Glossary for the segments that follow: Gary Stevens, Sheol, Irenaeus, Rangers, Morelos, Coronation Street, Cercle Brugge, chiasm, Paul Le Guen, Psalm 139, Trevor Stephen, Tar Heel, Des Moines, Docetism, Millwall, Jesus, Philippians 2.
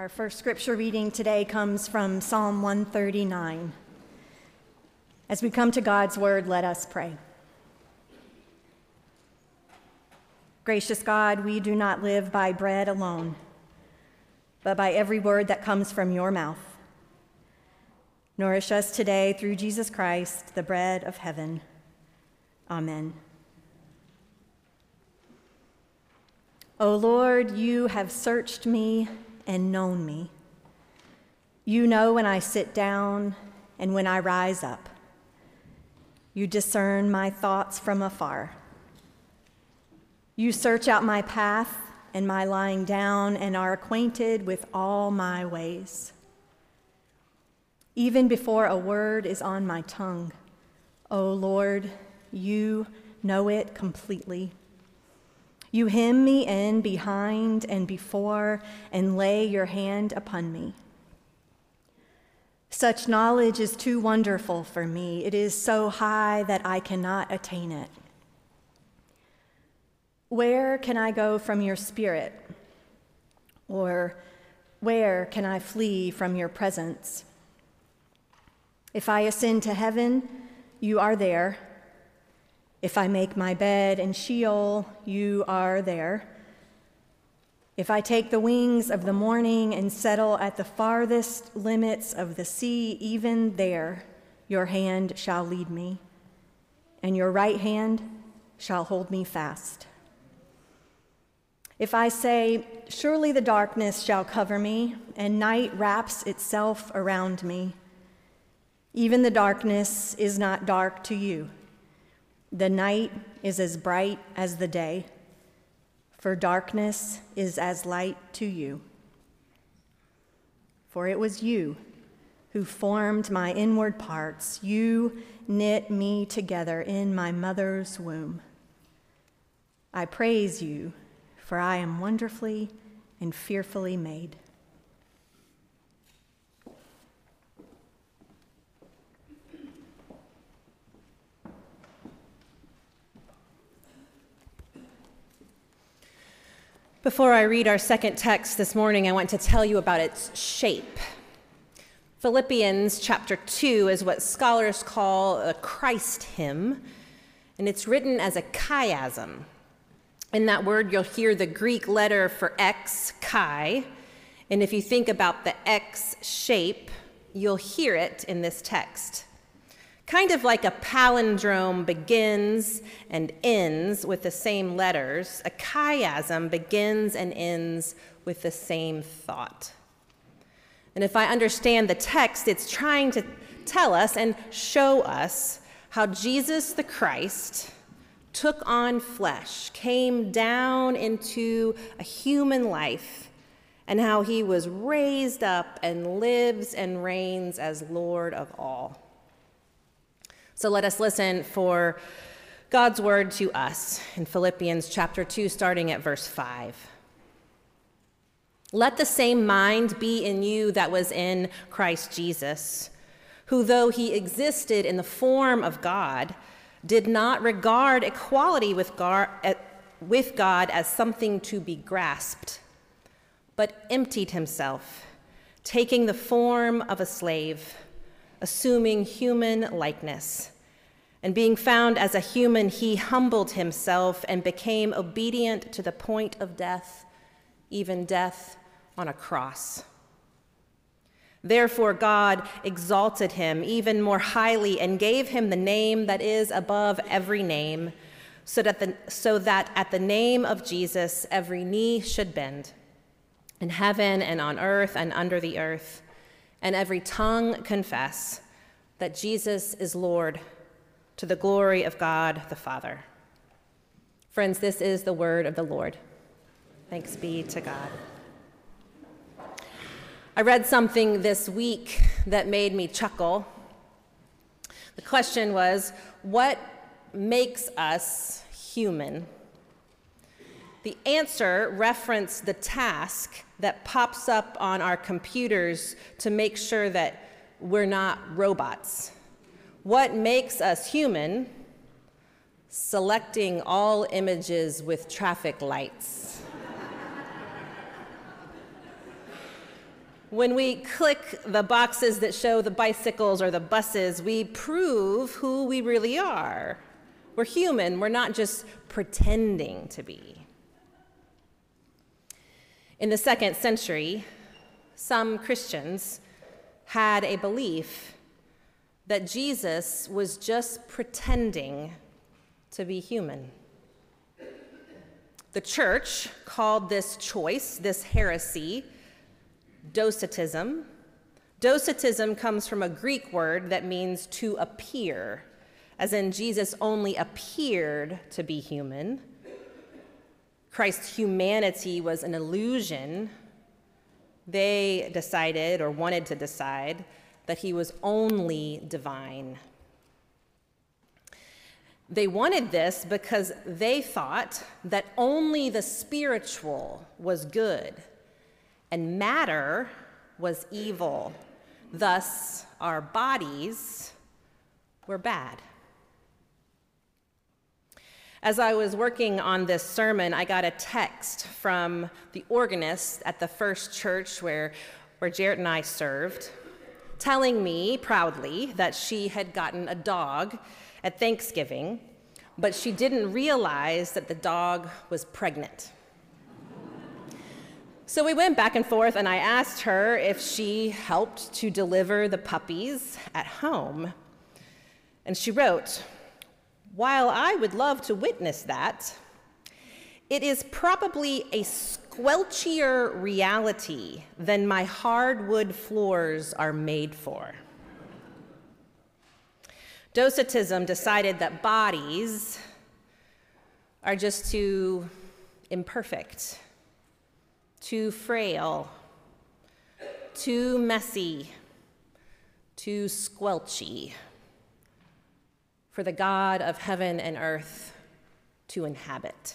Our first scripture reading today comes from Psalm 139. As we come to God's word, let us pray. Gracious God, we do not live by bread alone, but by every word that comes from your mouth. Nourish us today through Jesus Christ, the bread of heaven. Amen. O Lord, you have searched me and known me. You know when I sit down and when I rise up. You discern my thoughts from afar. You search out my path and my lying down and are acquainted with all my ways. Even before a word is on my tongue, O Lord, you know it completely. You hem me in behind and before and lay your hand upon me. Such knowledge is too wonderful for me. It is so high that I cannot attain it. Where can I go from your spirit? Or where can I flee from your presence? If I ascend to heaven, you are there. If I make my bed in Sheol, you are there. If I take the wings of the morning and settle at the farthest limits of the sea, even there your hand shall lead me, and your right hand shall hold me fast. If I say, surely the darkness shall cover me, and night wraps itself around me, even the darkness is not dark to you. The night is as bright as the day, for darkness is as light to you. For it was you who formed my inward parts. You knit me together in my mother's womb. I praise you, for I am wonderfully and fearfully made. Before I read our second text this morning, I want to tell you about its shape. Philippians chapter 2 is what scholars call a Christ hymn, and it's written as a chiasm. In that word, you'll hear the Greek letter for X, chi, and if you think about the X shape, you'll hear it in this text. Kind of like a palindrome begins and ends with the same letters, a chiasm begins and ends with the same thought. And if I understand the text, it's trying to tell us and show us how Jesus the Christ took on flesh, came down into a human life, and how he was raised up and lives and reigns as Lord of all. So let us listen for God's word to us in Philippians chapter 2, starting at verse 5. Let the same mind be in you that was in Christ Jesus, who though he existed in the form of God, did not regard equality with God as something to be grasped, but emptied himself, taking the form of a slave, assuming human likeness. And being found as a human, he humbled himself and became obedient to the point of death, even death on a cross. Therefore, God exalted him even more highly and gave him the name that is above every name, so that at the name of Jesus, every knee should bend, in heaven and on earth and under the earth, and every tongue confess that Jesus is Lord, to the glory of God the Father. Friends, this is the word of the Lord. Thanks be to God. I read something this week that made me chuckle. The question was, what makes us human? The answer referenced the task that pops up on our computers to make sure that we're not robots. What makes us human? Selecting all images with traffic lights. When we click the boxes that show the bicycles or the buses, we prove who we really are. We're human, we're not just pretending to be. In the 2nd century, some Christians had a belief that Jesus was just pretending to be human. The church called this choice, this heresy, Docetism. Docetism comes from a Greek word that means to appear, as in Jesus only appeared to be human. Christ's humanity was an illusion. They decided, or wanted to decide, that he was only divine. They wanted this because they thought that only the spiritual was good, and matter was evil. Thus, our bodies were bad. As I was working on this sermon, I got a text from the organist at the first church where Jarrett and I served, telling me proudly that she had gotten a dog at Thanksgiving, but she didn't realize that the dog was pregnant. So we went back and forth, and I asked her if she helped to deliver the puppies at home. And she wrote, "While I would love to witness that, it is probably a squelchier reality than my hardwood floors are made for." Docetism decided that bodies are just too imperfect, too frail, too messy, too squelchy for the God of heaven and earth to inhabit.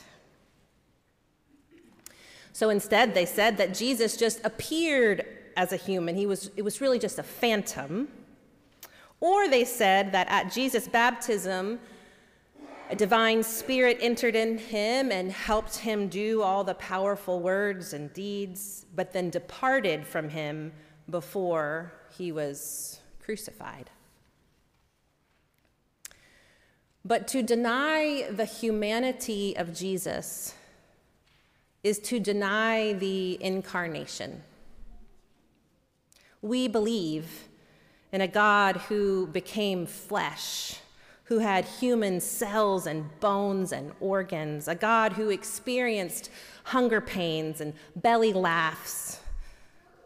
So instead, they said that Jesus just appeared as a human. It was really just a phantom. Or they said that at Jesus' baptism, a divine spirit entered in him and helped him do all the powerful words and deeds, but then departed from him before he was crucified. But to deny the humanity of Jesus is to deny the incarnation. We believe in a God who became flesh, who had human cells and bones and organs, a God who experienced hunger pains and belly laughs,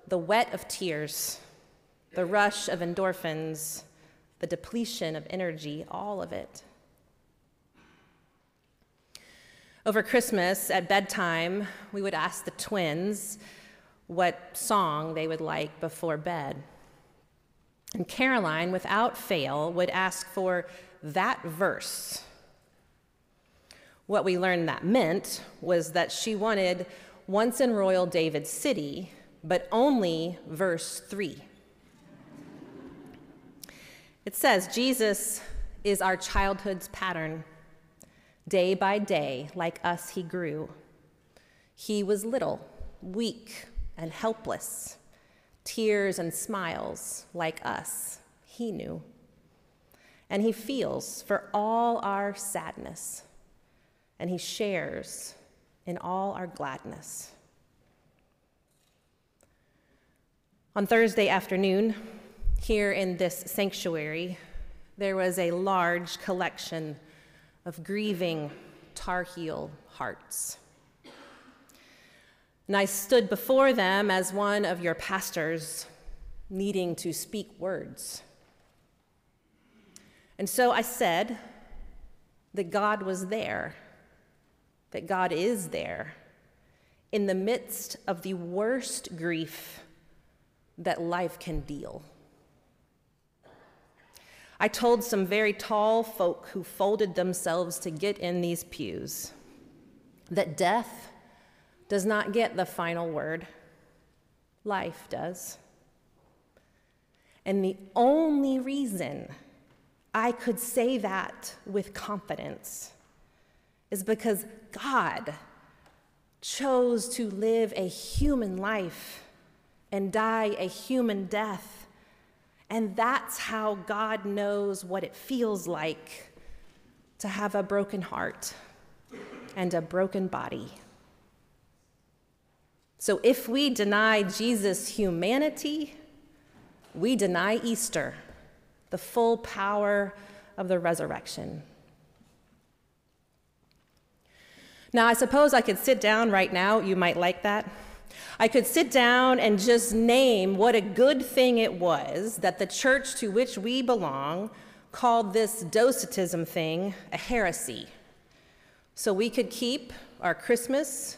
the wet of tears, the rush of endorphins, the depletion of energy, all of it. Over Christmas, at bedtime, we would ask the twins what song they would like before bed. And Caroline, without fail, would ask for that verse. What we learned that meant was that she wanted "Once in Royal David's City," but only verse 3. It says, "Jesus is our childhood's pattern. Day by day, like us, he grew. He was little, weak, and helpless. Tears and smiles, like us, he knew. And he feels for all our sadness, and he shares in all our gladness." On Thursday afternoon, here in this sanctuary, there was a large collection of grieving Tar Heel hearts. And I stood before them as one of your pastors needing to speak words. And so I said that God was there, that God is there, in the midst of the worst grief that life can deal. I told some very tall folk who folded themselves to get in these pews that death does not get the final word. Life does. And the only reason I could say that with confidence is because God chose to live a human life and die a human death. And that's how God knows what it feels like to have a broken heart and a broken body. So if we deny Jesus' humanity, we deny Easter, the full power of the resurrection. Now, I suppose I could sit down right now. You might like that. I could sit down and just name what a good thing it was that the church to which we belong called this Docetism thing a heresy, so we could keep our Christmas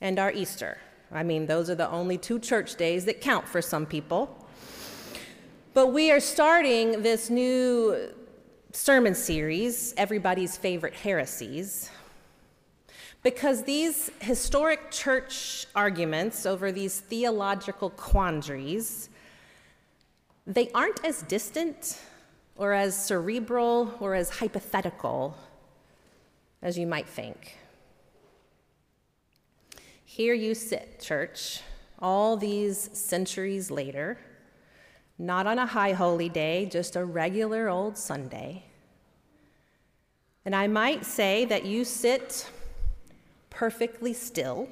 and our Easter. I mean, those are the only two church days that count for some people. But we are starting this new sermon series, Everybody's Favorite Heresies, because these historic church arguments over these theological quandaries, they aren't as distant or as cerebral or as hypothetical as you might think. Here you sit, church, all these centuries later, not on a high holy day, just a regular old Sunday. And I might say that you sit perfectly still.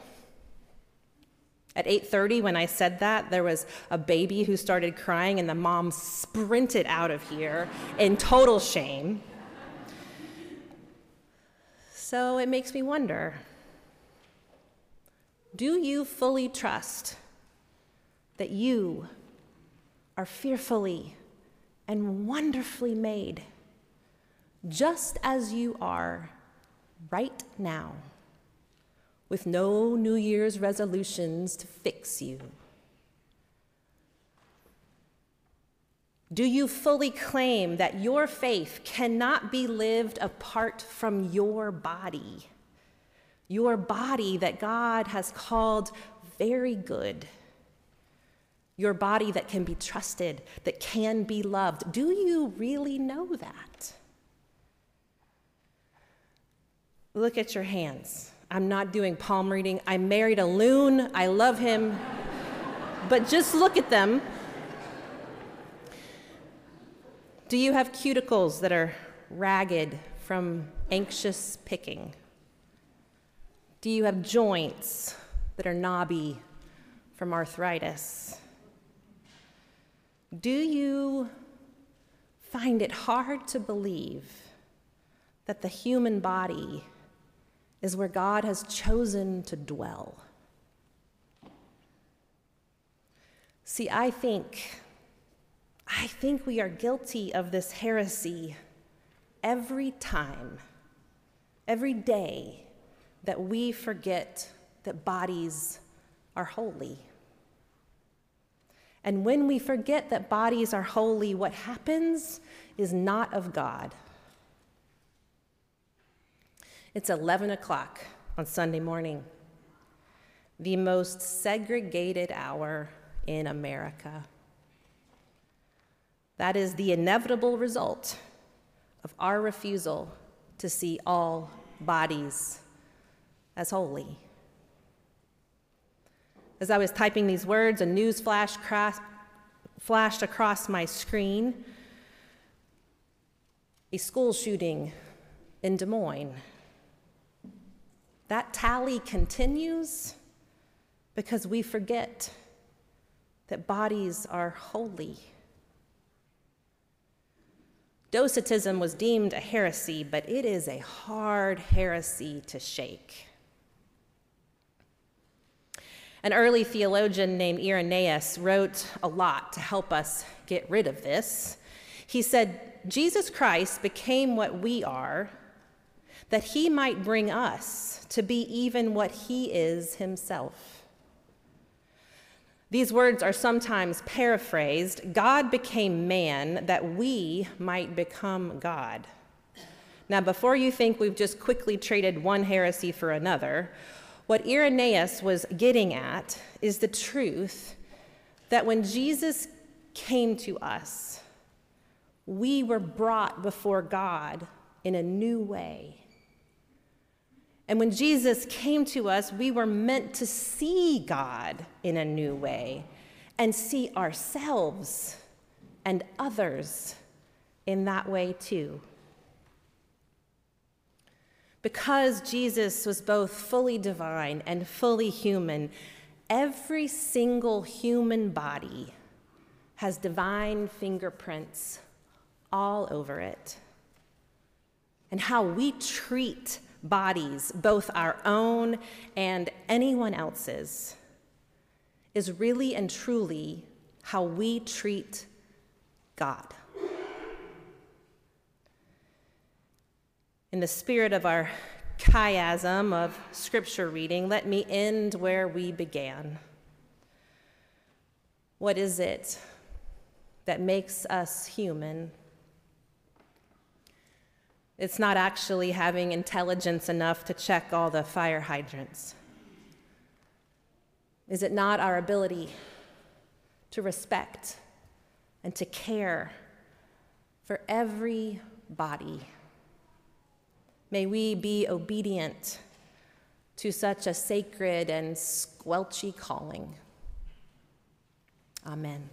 At 8:30, when I said that, there was a baby who started crying and the mom sprinted out of here in total shame. So it makes me wonder, do you fully trust that you are fearfully and wonderfully made, just as you are right now, with no New Year's resolutions to fix you? Do you fully claim that your faith cannot be lived apart from your body that God has called very good, your body that can be trusted, that can be loved? Do you really know that? Look at your hands. I'm not doing palm reading. I married a loon. I love him. But just look at them. Do you have cuticles that are ragged from anxious picking? Do you have joints that are knobby from arthritis? Do you find it hard to believe that the human body is where God has chosen to dwell? See, I think we are guilty of this heresy every time, every day that we forget that bodies are holy. And when we forget that bodies are holy, what happens is not of God. It's 11 o'clock on Sunday morning, the most segregated hour in America. That is the inevitable result of our refusal to see all bodies as holy. As I was typing these words, a news flash flashed across my screen. A school shooting in Des Moines. That tally continues because we forget that bodies are holy. Docetism was deemed a heresy, but it is a hard heresy to shake. An early theologian named Irenaeus wrote a lot to help us get rid of this. He said, Jesus Christ became what we are, that he might bring us to be even what he is himself. These words are sometimes paraphrased, God became man that we might become God. Now, before you think we've just quickly traded one heresy for another, what Irenaeus was getting at is the truth that when Jesus came to us, we were brought before God in a new way. And when Jesus came to us, we were meant to see God in a new way. and see ourselves and others in that way too. Because Jesus was both fully divine and fully human, every single human body has divine fingerprints all over it. And how we treat bodies, both our own and anyone else's, is really and truly how we treat God. In the spirit of our chiasm of scripture reading, let me end where we began. What is it that makes us human? It's not actually having intelligence enough to check all the fire hydrants. Is it not our ability to respect and to care for every body? May we be obedient to such a sacred and squelchy calling. Amen.